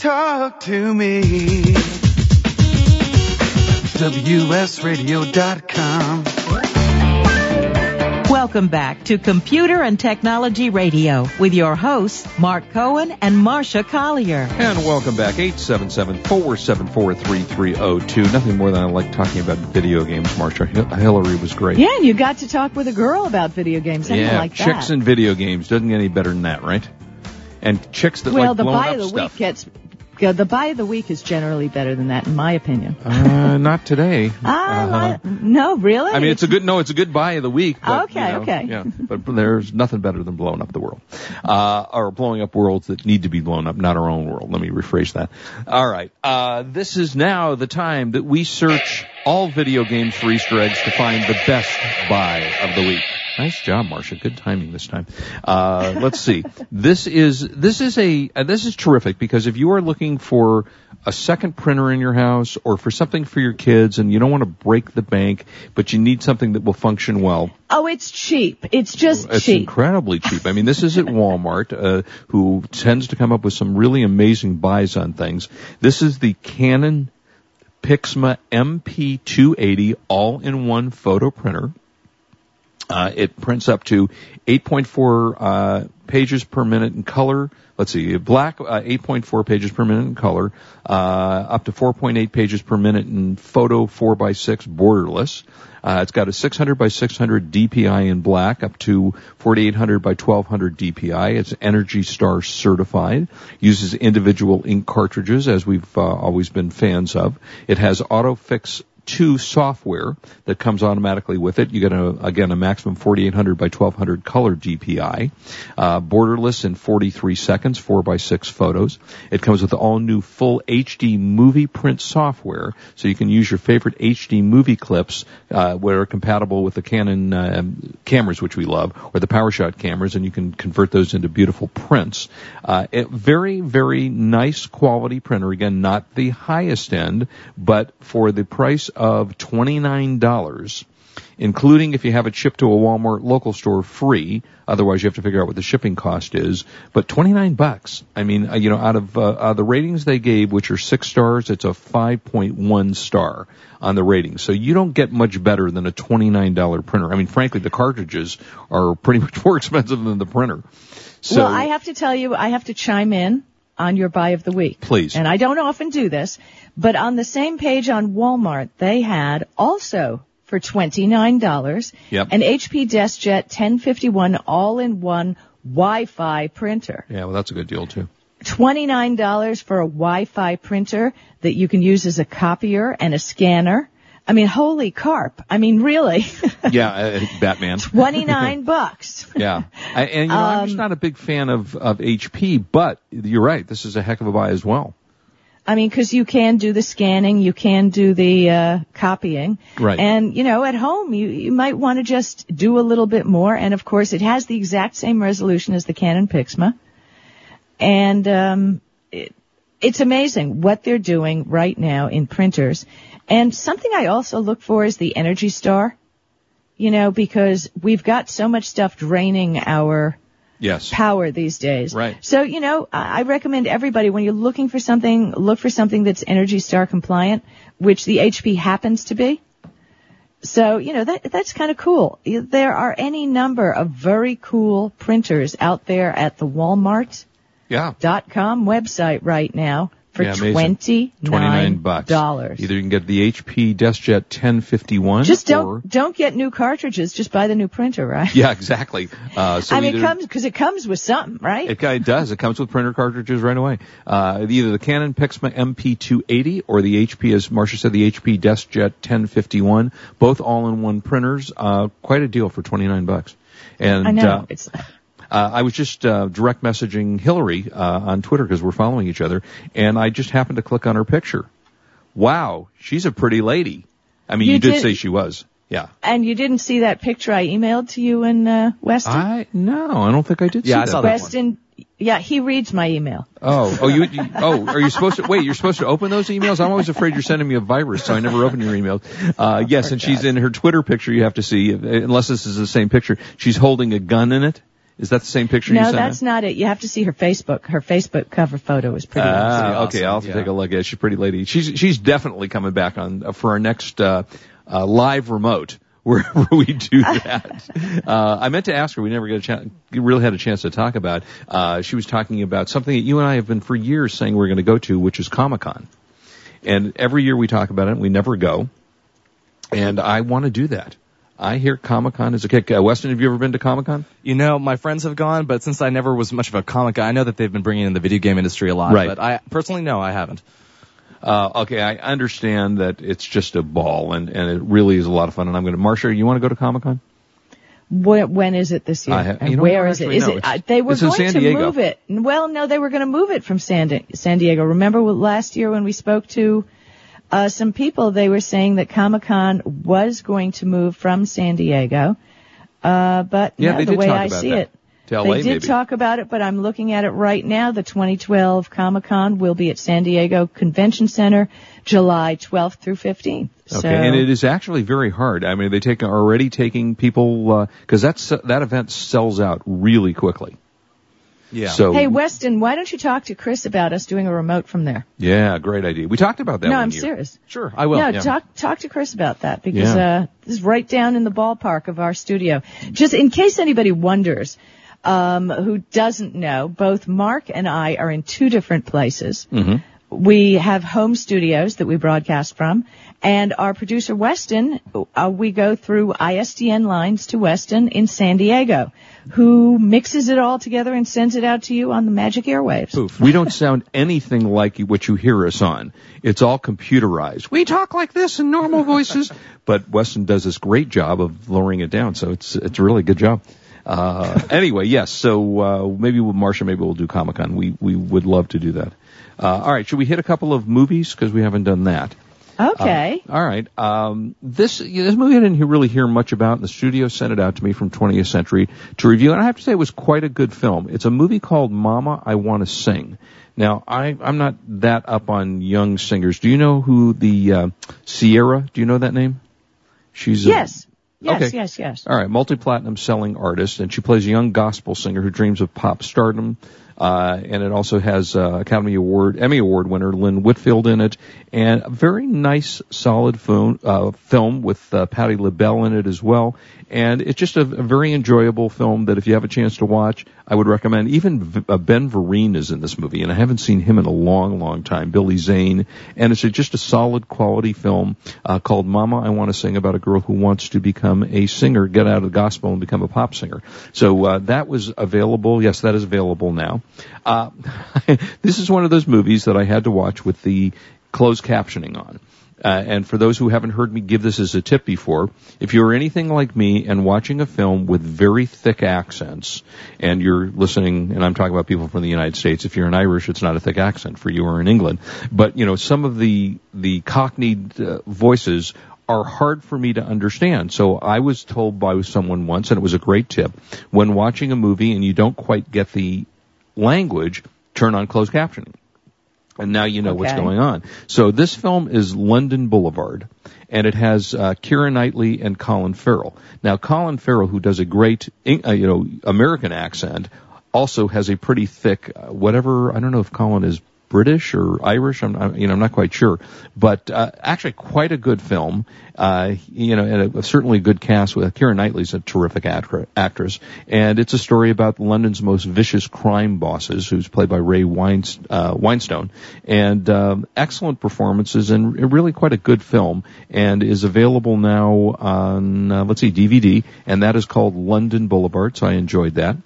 Talk to me. WSRadio.com. Welcome back to Computer and Technology Radio with your hosts, Mark Cohen and Marsha Collier. And welcome back, 877-474-3302. Nothing more than I like talking about video games, Marsha. Hillary was great. Yeah, and you got to talk with a girl about video games. Something like that. Chicks and video games. Doesn't get any better than that, right? And chicks that like blowing up stuff. Well, the buy of the week is generally better than that, in my opinion. Not today. No, really? I mean, it's a good buy of the week. But, okay. Yeah, but there's nothing better than blowing up the world, or blowing up worlds that need to be blown up, not our own world. Let me rephrase that. All right. This is now the time that we search all video games for Easter eggs to find the best buy of the week. Nice job, Marsha. Good timing this time. Let's see. This is terrific, because if you are looking for a second printer in your house or for something for your kids and you don't want to break the bank, but you need something that will function well. Oh, it's cheap. It's incredibly cheap. I mean, this is at Walmart, who tends to come up with some really amazing buys on things. This is the Canon PIXMA MP280 all-in-one photo printer. It prints up to 8.4 pages per minute in color. Let's see, black, 8.4 pages per minute in color, up to 4.8 pages per minute in photo 4x6 borderless. It's got a 600x600 DPI in black, up to 4800x1200 DPI. It's Energy Star certified. Uses individual ink cartridges, as we've always been fans of. It has AutoFix 2 software that comes automatically with it. You get a maximum 4800x1200 color DPI, borderless in 43 seconds, 4x6 photos. It comes with all new full HD movie print software, so you can use your favorite HD movie clips, that are compatible with the Canon cameras, which we love, or the PowerShot cameras, and you can convert those into beautiful prints. Very, very nice quality printer. Again, not the highest end, but for the price of $29, including if you have it shipped to a Walmart local store free. Otherwise, you have to figure out what the shipping cost is. But $29. I mean, out of the ratings they gave, which are 6 stars, it's a 5.1 star on the ratings. So you don't get much better than a $29 printer. I mean, frankly, the cartridges are pretty much more expensive than the printer. So, well, I have to chime in on your buy of the week. Please. And I don't often do this, but on the same page on Walmart, they had also for $29 an HP DeskJet 1051 all-in-one Wi-Fi printer. Yeah, well, that's a good deal, too. $29 for a Wi-Fi printer that you can use as a copier and a scanner. I mean, holy carp. I mean, really. Yeah, Batman. $29. Yeah. I'm just not a big fan of HP, but you're right. This is a heck of a buy as well. I mean, because you can do the scanning, you can do the copying. Right. And, at home, you might want to just do a little bit more. And, of course, it has the exact same resolution as the Canon PIXMA. And it's amazing what they're doing right now in printers. And something I also look for is the Energy Star, because we've got so much stuff draining our power these days. Right. So, I recommend everybody, when you're looking for something, look for something that's Energy Star compliant, which the HP happens to be. So, that's kind of cool. There are any number of very cool printers out there at the Walmart .com website right now. For $29. Either you can get the HP DeskJet 1051. Just don't get new cartridges. Just buy the new printer, right? Yeah, exactly. It comes with something, right? It does. It comes with printer cartridges right away. Either the Canon PIXMA MP280 or the HP, as Marsha said, the HP DeskJet 1051. Both all-in-one printers. Quite a deal for $29. And I know it's. I was just direct messaging Hillary on Twitter, because we're following each other, and I just happened to click on her picture. Wow, she's a pretty lady. I mean, you did say she was. Yeah. And you didn't see that picture I emailed to you in Weston? No, I don't think I did see that. Yeah, I saw that Weston, one. Yeah, he reads my email. Are you supposed to you're supposed to open those emails? I'm always afraid you're sending me a virus, so I never open your emails. Yes, and she's in her Twitter picture, you have to see, unless this is the same picture. She's holding a gun in it. Is that the same picture you sent? No, that's not it. You have to see her Facebook. Her Facebook cover photo is pretty awesome. Okay, I'll have to take a look at it. She's a pretty lady. She's definitely coming back on for our next live remote wherever we do that. I meant to ask her. We never really had a chance to talk about. She was talking about something that you and I have been for years saying we're going to go to, which is Comic-Con. And every year we talk about it, and we never go. And I want to do that. I hear Comic-Con is a kick. Weston, have you ever been to Comic-Con? You know, my friends have gone, but since I never was much of a comic guy, I know that they've been bringing in the video game industry a lot. Right. But I personally, no, I haven't. Okay, I understand that it's just a ball, and it really is a lot of fun. And I'm going to, Marsha, you want to go to Comic-Con? When is it this year? Where is it? Is it? They were going to move it. Well, no, they were going to move it from San Diego. Remember last year when we spoke to some people, they were saying that Comic-Con was going to move from San Diego, but not the way I see it. They did talk about it, but I'm looking at it right now. The 2012 Comic-Con will be at San Diego Convention Center July 12th through 15th. Okay, and it is actually very hard. I mean, are already taking people, because that event sells out really quickly. Yeah. So, hey, Weston, why don't you talk to Chris about us doing a remote from there? Yeah, great idea. We talked about that one year. No, I'm serious. Sure, I will. No, talk to Chris about that because this is right down in the ballpark of our studio. Just in case anybody wonders who doesn't know, both Mark and I are in two different places. Mm-hmm. We have home studios that we broadcast from, and our producer, Weston, we go through ISDN lines to Weston in San Diego, who mixes it all together and sends it out to you on the magic airwaves. Poof. We don't sound anything like what you hear us on. It's all computerized. We talk like this in normal voices, but Weston does this great job of lowering it down, so it's a really good job. Anyway, yes, so maybe with Marsha, maybe we'll do Comic-Con. We would love to do that. All right, should we hit a couple of movies? Because we haven't done that. Okay. All right. This movie I didn't really hear much about, and the studio sent it out to me from 20th Century to review, and I have to say it was quite a good film. It's a movie called Mama, I Want to Sing. Now, I'm not that up on young singers. Do you know who the Sierra, do you know that name? She's Yes. All right, multi-platinum selling artist, and she plays a young gospel singer who dreams of pop stardom. And it also has Emmy Award winner Lynn Whitfield in it, and a very nice, solid film with Patti LaBelle in it as well. And it's just a very enjoyable film that if you have a chance to watch, I would recommend. Even Ben Vereen is in this movie, and I haven't seen him in a long, long time. Billy Zane, and it's just a solid quality film called Mama, I Want to Sing, about a girl who wants to become a singer, get out of the gospel, and become a pop singer. So that was available. Yes, that is available now. This is one of those movies that I had to watch with the closed captioning on. And for those who haven't heard me give this as a tip before, if you're anything like me and watching a film with very thick accents, and you're listening, and I'm talking about people from the United States, if you're an Irish, it's not a thick accent for you or in England. But, you know, some of the Cockney voices are hard for me to understand. So I was told by someone once, and it was a great tip, when watching a movie and you don't quite get the language, turn on closed captioning. And now you know what's going on. So this film is London Boulevard, and it has Keira Knightley and Colin Farrell. Now, Colin Farrell, who does a great American accent, also has a pretty thick I don't know if Colin is British or Irish, I'm not quite sure, but actually quite a good film, and a certainly good cast with Keira Knightley's a terrific actress, and it's a story about London's most vicious crime bosses, who's played by Ray Winstone, and excellent performances, and really quite a good film, and is available now on DVD, and that is called London Boulevard. So I enjoyed that.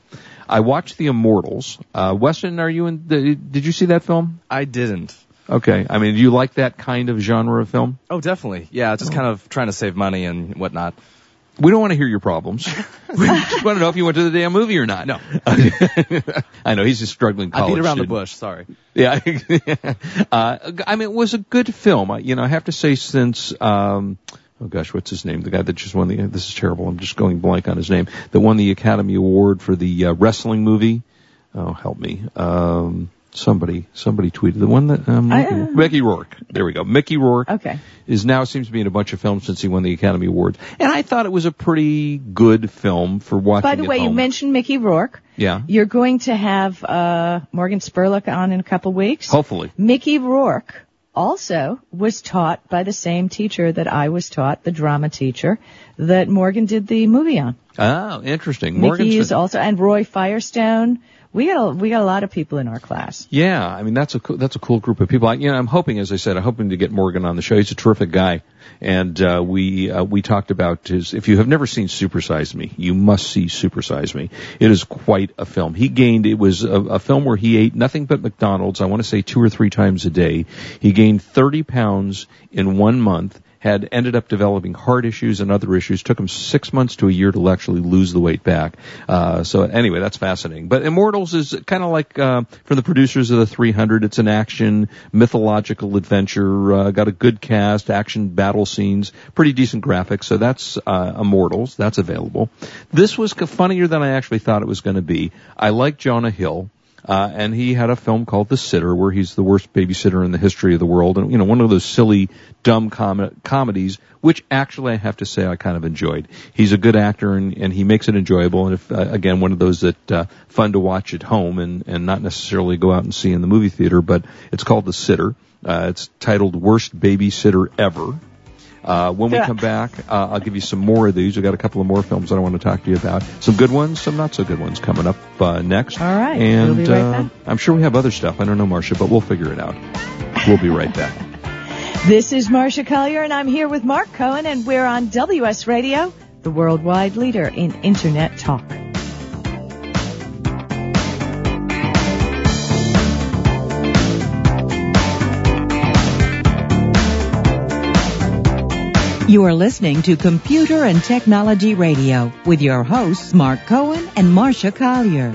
I watched The Immortals. Weston, did you see that film? I didn't. Okay. I mean, do you like that kind of genre of film? Oh, definitely. Yeah, just kind of trying to save money and whatnot. We don't want to hear your problems. We just want to know if you went to the damn movie or not. No. I know, he's just struggling college. I beat around the bush, sorry. Yeah. I mean, it was a good film. I have to say since... oh gosh, what's his name? The guy that just won this is terrible, I'm just going blank on his name, that won the Academy Award for the wrestling movie. Oh, help me. Somebody tweeted the one that Mickey Rourke. There we go. Mickey Rourke is now seems to be in a bunch of films since he won the Academy Awards, and I thought it was a pretty good film for watching. By the way, you mentioned Mickey Rourke. Yeah, you're going to have Morgan Spurlock on in a couple weeks. Hopefully, Mickey Rourke also was taught by the same teacher that I was taught, the drama teacher that Morgan did the movie on. Oh, interesting. Mickey is also, and Roy Firestone. We got a lot of people in our class. Yeah, I mean that's a cool group of people. I'm hoping, as I said, I'm hoping to get Morgan on the show. He's a terrific guy, and we talked about his. If you have never seen Supersize Me, you must see Supersize Me. It is quite a film. It was a film where he ate nothing but McDonald's. I want to say 2 or 3 times a day. He gained 30 pounds in 1 month. Had ended up developing heart issues and other issues. Took him 6 months to a year to actually lose the weight back. So anyway, that's fascinating. But Immortals is kind of like, from the producers of The 300, it's an action, mythological adventure, got a good cast, action battle scenes, pretty decent graphics. So that's, Immortals. That's available. This was funnier than I actually thought it was going to be. I like Jonah Hill. And he had a film called The Sitter, where he's the worst babysitter in the history of the world. And, one of those silly, dumb comedies, which actually I have to say I kind of enjoyed. He's a good actor, and he makes it enjoyable. And if, again, one of those that, fun to watch at home and not necessarily go out and see in the movie theater, but it's called The Sitter. It's titled Worst Babysitter Ever. When we come back, I'll give you some more of these. We've got a couple of more films that I want to talk to you about. Some good ones, some not so good ones coming up next. All right. And we'll be right back. I'm sure we have other stuff. I don't know, Marsha, but we'll figure it out. We'll be right back. This is Marsha Collier, and I'm here with Mark Cohen, and we're on WS Radio, the worldwide leader in Internet talk. You are listening to Computer and Technology Radio with your hosts, Mark Cohen and Marsha Collier.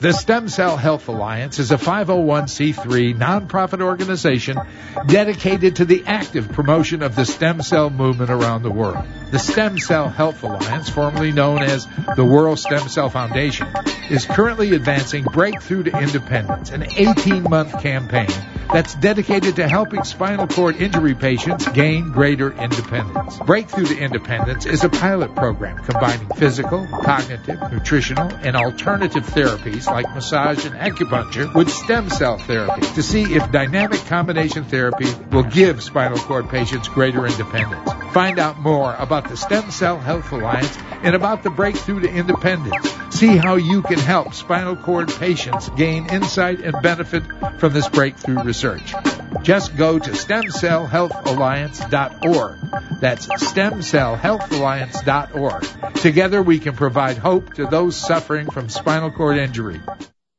The Stem Cell Health Alliance is a 501c3 nonprofit organization dedicated to the active promotion of the stem cell movement around the world. The Stem Cell Health Alliance, formerly known as the World Stem Cell Foundation, is currently advancing Breakthrough to Independence, an 18-month campaign that's dedicated to helping spinal cord injury patients gain greater independence. Breakthrough to Independence is a pilot program combining physical, cognitive, nutritional, and alternative therapies like massage and acupuncture with stem cell therapy to see if dynamic combination therapy will give spinal cord patients greater independence. Find out more about the Stem Cell Health Alliance and about the Breakthrough to Independence. See how you can help spinal cord patients gain insight and benefit from this breakthrough research. Just go to stemcellhealthalliance.org. That's stemcellhealthalliance.org. Together we can provide hope to those suffering from spinal cord injury.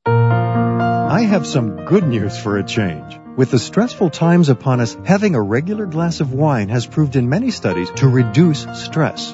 I have some good news for a change. With the stressful times upon us, having a regular glass of wine has proved in many studies to reduce stress.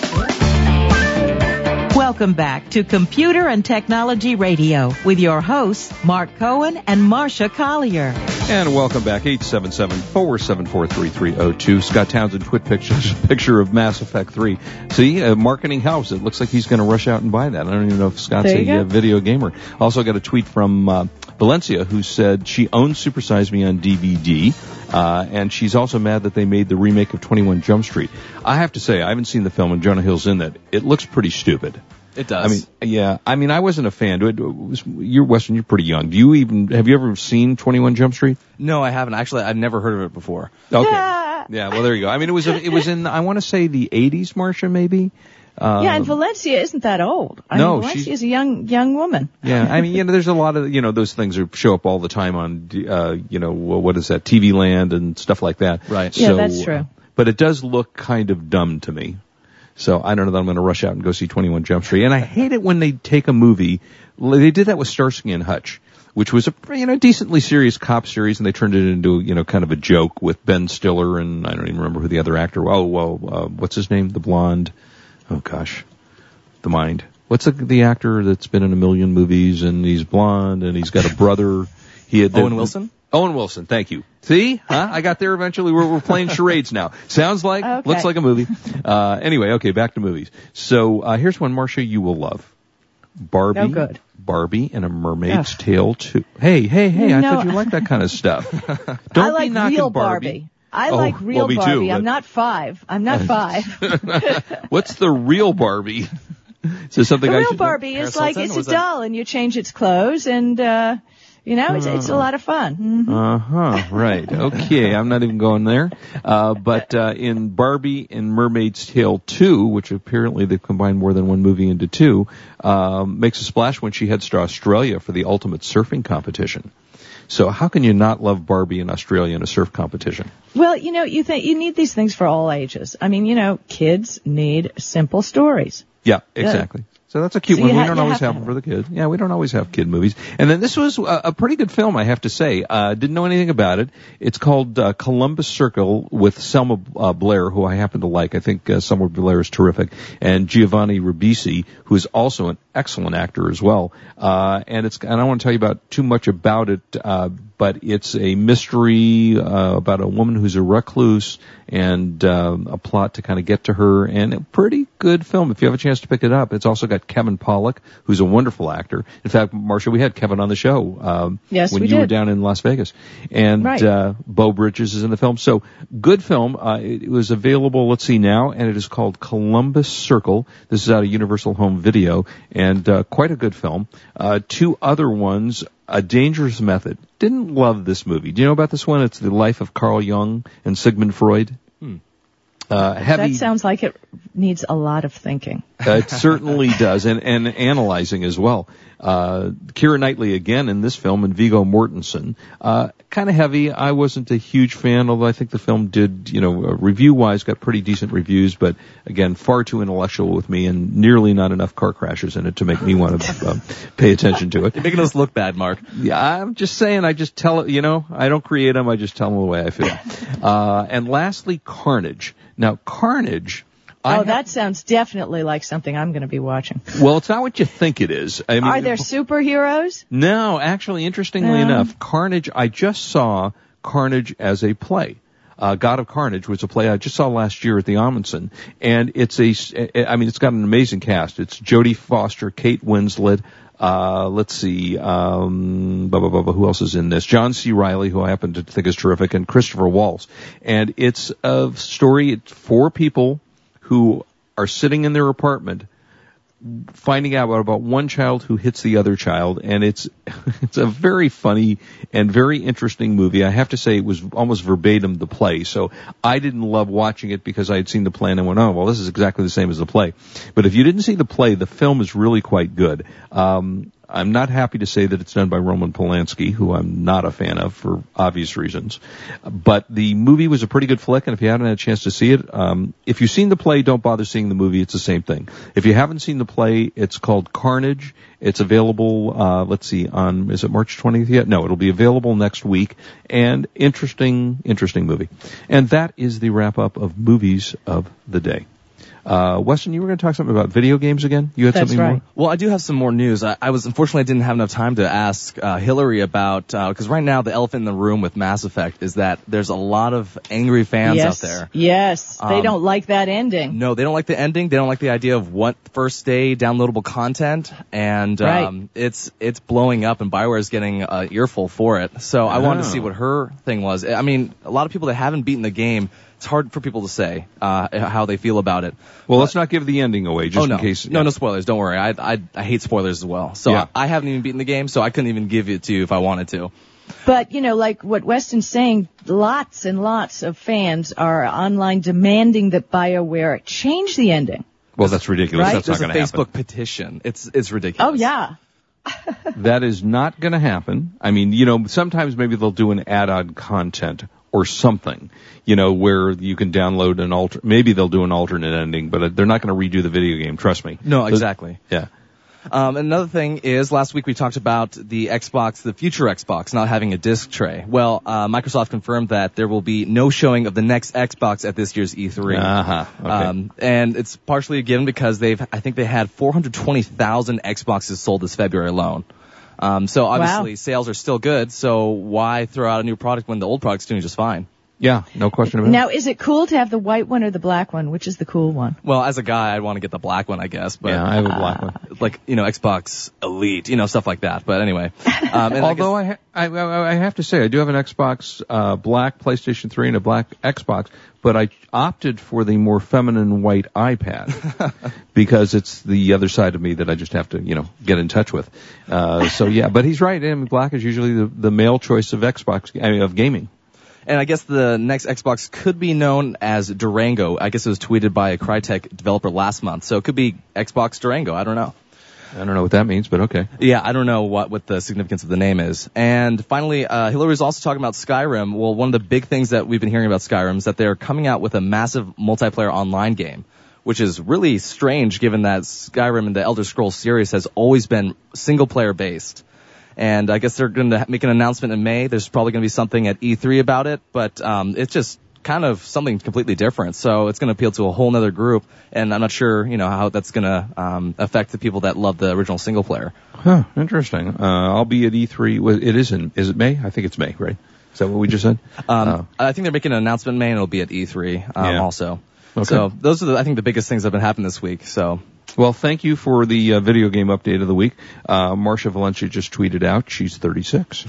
Welcome back to Computer and Technology Radio with your hosts, Mark Cohen and Marsha Collier. And welcome back, 877-474-3302. Scott Townsend, Twit Pictures, picture of Mass Effect 3. See, a marketing house. It looks like he's going to rush out and buy that. I don't even know if Scott's a video gamer. Also got a tweet from Valencia, who said she owns Supersize Me on DVD, and she's also mad that they made the remake of 21 Jump Street. I have to say, I haven't seen the film, and Jonah Hill's in it. It looks pretty stupid. It does. I mean, yeah. I mean, I wasn't a fan. You're Weston. You're pretty young. Have you ever seen 21 Jump Street? No, I haven't. Actually, I've never heard of it before. Okay. Yeah. Well, there you go. I mean, it was in, I want to say, the 80s, Marsha, maybe. And Valencia isn't that old. I mean, Valencia's a young woman. Yeah, I mean, there's a lot of, those things that show up all the time on, what is that, TV Land and stuff like that. Right. Yeah, so, that's true. But it does look kind of dumb to me. So I don't know that I'm going to rush out and go see 21 Jump Street. And I hate it when they take a movie. They did that with Starsky and Hutch, which was a decently serious cop series, and they turned it into kind of a joke with Ben Stiller and I don't even remember who the other actor was. What's his name? The blonde. Oh gosh, the mind. What's the actor that's been in a million movies and he's blonde and he's got a brother? Owen Wilson. Owen Wilson, thank you. See? Huh? I got there eventually. We're playing charades now. Sounds like, looks like a movie. Anyway, okay, back to movies. So here's one, Marsha, you will love. Barbie. No good. Barbie and a Mermaid's Tale 2. Hey, I thought you liked that kind of stuff. Don't I like be knocking real Barbie. I like real Barbie. Too, I'm not five. What's the real Barbie? So something the real Barbie is like, it's a doll and you change its clothes and... it's a lot of fun. Mm-hmm. Uh-huh, right. Okay, I'm not even going there. But in Barbie and Mermaid's Tale 2, which apparently they've combined more than one movie into two, makes a splash when she heads to Australia for the ultimate surfing competition. So how can you not love Barbie in Australia in a surf competition? Well, you think you need these things for all ages. I mean, kids need simple stories. Yeah, exactly. So that's a cute one. We don't always have them for the kids. Yeah, we don't always have kid movies. And then this was a pretty good film, I have to say. Didn't know anything about it. It's called Columbus Circle with Selma Blair, who I happen to like. I think Selma Blair is terrific. And Giovanni Ribisi, who is also an excellent actor as well. And I don't want to tell you too much about it, but it's a mystery about a woman who's a recluse and a plot to kind of get to her. And a pretty good film. If you have a chance to pick it up, it's also got Kevin Pollak, who's a wonderful actor. In fact, Marsha, we had Kevin on the show when you were down in Las Vegas. And Beau Bridges is in the film. So, good film. It was available, let's see now, and it is called Columbus Circle. This is out of Universal Home Video, and quite a good film. Two other ones, A Dangerous Method. Didn't love this movie. Do you know about this one? It's The Life of Carl Jung and Sigmund Freud. That sounds like it needs a lot of thinking. It certainly does, and analyzing as well. Keira Knightley again in this film, and Viggo Mortensen. Kind of heavy. I wasn't a huge fan, although I think the film did, review-wise, got pretty decent reviews, but again, far too intellectual with me, and nearly not enough car crashes in it to make me want to pay attention to it. You're making us look bad, Mark. Yeah, I'm just saying, I just tell it, I don't create them, I just tell them the way I feel. And lastly, Carnage. Now, Carnage... that sounds definitely like something I'm going to be watching. Well, it's not what you think it is. I mean, are there superheroes? No, actually, interestingly enough, Carnage, I just saw Carnage as a play. God of Carnage was a play I just saw last year at the Amundsen, and it's got an amazing cast. It's Jodie Foster, Kate Winslet, who else is in this? John C. Reilly, who I happen to think is terrific, and Christopher Waltz. And it's a story, it's four people who are sitting in their apartment finding out about one child who hits the other child, and it's a very funny and very interesting movie. I have to say it was almost verbatim the play, so I didn't love watching it because I had seen the play and I went, this is exactly the same as the play. But if you didn't see the play, the film is really quite good. I'm not happy to say that it's done by Roman Polanski, who I'm not a fan of for obvious reasons. But the movie was a pretty good flick, and if you haven't had a chance to see it, if you've seen the play, don't bother seeing the movie. It's the same thing. If you haven't seen the play, it's called Carnage. It's available, let's see, on, is it March 20th yet? No, it'll be available next week. And interesting movie. And that is the wrap-up of movies of the day. Weston, you were going to talk something about video games again? You had That's something right. more? Well, I do have some more news. Unfortunately, I didn't have enough time to ask Hillary about, because right now the elephant in the room with Mass Effect is that there's a lot of angry fans out there. Yes, they don't like that ending. No, they don't like the ending. They don't like the idea of what first day downloadable content, and it's blowing up, and BioWare is getting an earful for it. So I wanted to see what her thing was. I mean, a lot of people that haven't beaten the game, it's hard for people to say how they feel about it. Well, let's not give the ending away, just in case. No spoilers. Don't worry. I hate spoilers as well. So I haven't even beaten the game, so I couldn't even give it to you if I wanted to. But, you know, like what Weston's saying, lots and lots of fans are online demanding that BioWare change the ending. Well, that's ridiculous. Right? That's not going to happen. There's a Facebook petition. It's ridiculous. Oh, yeah. That is not going to happen. I mean, you know, sometimes maybe they'll do an add-on content or something, you know, where you can download an maybe they'll do an alternate ending, but they're not going to redo the video game, trust me. No, exactly. Yeah. Another thing is, last week we talked about the Xbox, the future Xbox, not having a disc tray. Well, Microsoft confirmed that there will be no showing of the next Xbox at this year's E3. Okay. And it's partially a given because I think they had 420,000 Xboxes sold this February alone. So obviously sales are still good, so why throw out a new product when the old product's doing just fine? Yeah, no question about it. Now, is it cool to have the white one or the black one? Which is the cool one? Well, as a guy, I'd want to get the black one, I guess. But, yeah, I have a black one. Like, you know, Xbox Elite, you know, stuff like that. But anyway. Although I have to say, I do have an Xbox black PlayStation 3 and a black Xbox, but I opted for the more feminine white iPad because it's the other side of me that I just have to, you know, get in touch with. So, yeah, but he's right. I mean, black is usually the male choice of of gaming. And I guess the next Xbox could be known as Durango. I guess it was tweeted by a Crytek developer last month. So it could be Xbox Durango. I don't know. I don't know what that means, but okay. Yeah, I don't know what the significance of the name is. And finally, Hillary was also talking about Skyrim. Well, one of the big things that we've been hearing about Skyrim is that they're coming out with a massive multiplayer online game, which is really strange given that Skyrim and the Elder Scrolls series has always been single-player based. And I guess they're going to make an announcement in May. There's probably going to be something at E3 about it, but it's just kind of something completely different. So it's going to appeal to a whole other group, and I'm not sure, you know, how that's going to affect the people that love the original single player. Huh, interesting. I'll be at E3. Is it May? I think it's May, right? Is that what we just said? I think they're making an announcement in May, and it'll be at E3 also. Okay. So those are, I think, the biggest things that have been happening this week, so... Well, thank you for the video game update of the week. Marsha Valencia just tweeted out she's 36.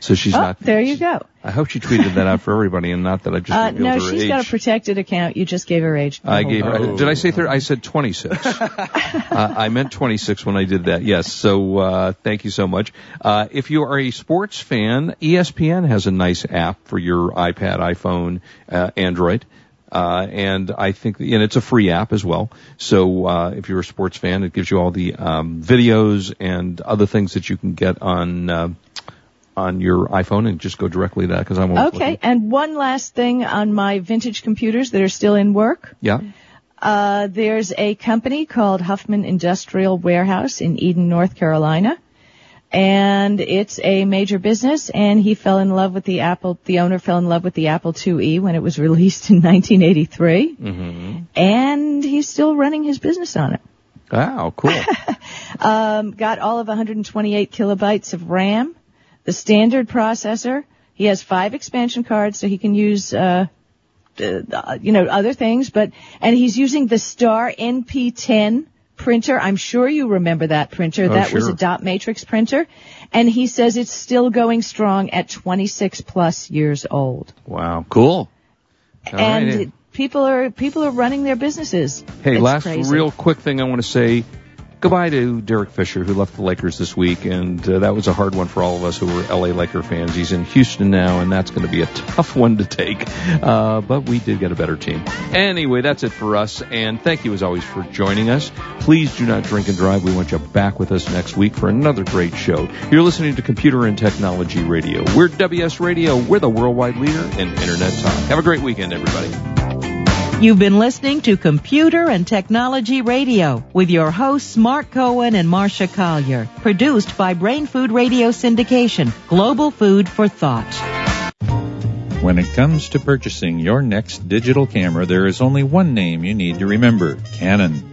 So she's not... there you go. I hope she tweeted that out for everybody and not that I just revealed her age. No, she's got a protected account. You just gave her age. Did I say 30? I said 26. I meant 26 when I did that, yes. So thank you so much. If you are a sports fan, ESPN has a nice app for your iPad, iPhone, Android. And I think, and it's a free app as well. So, if you're a sports fan, it gives you all the, videos and other things that you can get on your iPhone, and just go directly to that because I'm always looking. And one last thing on my vintage computers that are still in work. Yeah. There's a company called Huffman Industrial Warehouse in Eden, North Carolina. And it's a major business, and he fell in love with the owner fell in love with the Apple IIe when it was released in 1983. Mm-hmm. And he's still running his business on it. Wow, cool. Got all of 128 kilobytes of RAM, the standard processor. He has 5 expansion cards, so he can use, you know, other things, and he's using the Star NP10 printer. I'm sure you remember that printer. Was a dot matrix printer. And he says it's still going strong at 26 plus years old. Wow. Cool. And people are running their businesses. Hey, it's last crazy. Real quick thing I want to say. Goodbye to Derek Fisher, who left the Lakers this week, and that was a hard one for all of us who were L.A. Laker fans. He's in Houston now, and that's going to be a tough one to take, but we did get a better team. Anyway, that's it for us, and thank you, as always, for joining us. Please do not drink and drive. We want you back with us next week for another great show. You're listening to Computer and Technology Radio. We're WS Radio. We're the worldwide leader in Internet talk. Have a great weekend, everybody. You've been listening to Computer and Technology Radio with your hosts Mark Cohen and Marsha Collier. Produced by Brain Food Radio Syndication, global food for thought. When it comes to purchasing your next digital camera, there is only one name you need to remember: Canon.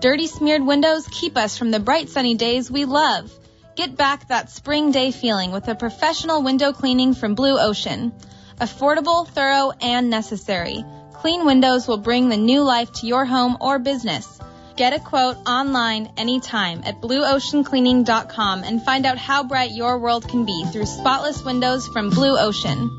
Dirty, smeared windows keep us from the bright, sunny days we love. Get back that spring day feeling with a professional window cleaning from Blue Ocean. Affordable, thorough, and necessary. Clean windows will bring the new life to your home or business. Get a quote online anytime at blueoceancleaning.com and find out how bright your world can be through spotless windows from Blue Ocean.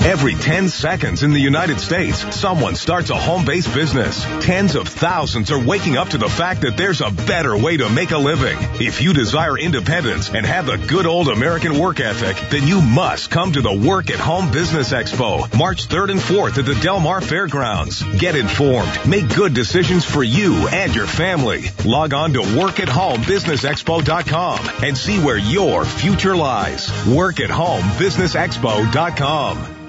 Every 10 seconds in the United States, someone starts a home-based business. Tens of thousands are waking up to the fact that there's a better way to make a living. If you desire independence and have the good old American work ethic, then you must come to the Work at Home Business Expo, March 3rd and 4th at the Del Mar Fairgrounds. Get informed. Make good decisions for you and your family. Log on to WorkAtHomeBusinessExpo.com and see where your future lies. WorkAtHomeBusinessExpo.com.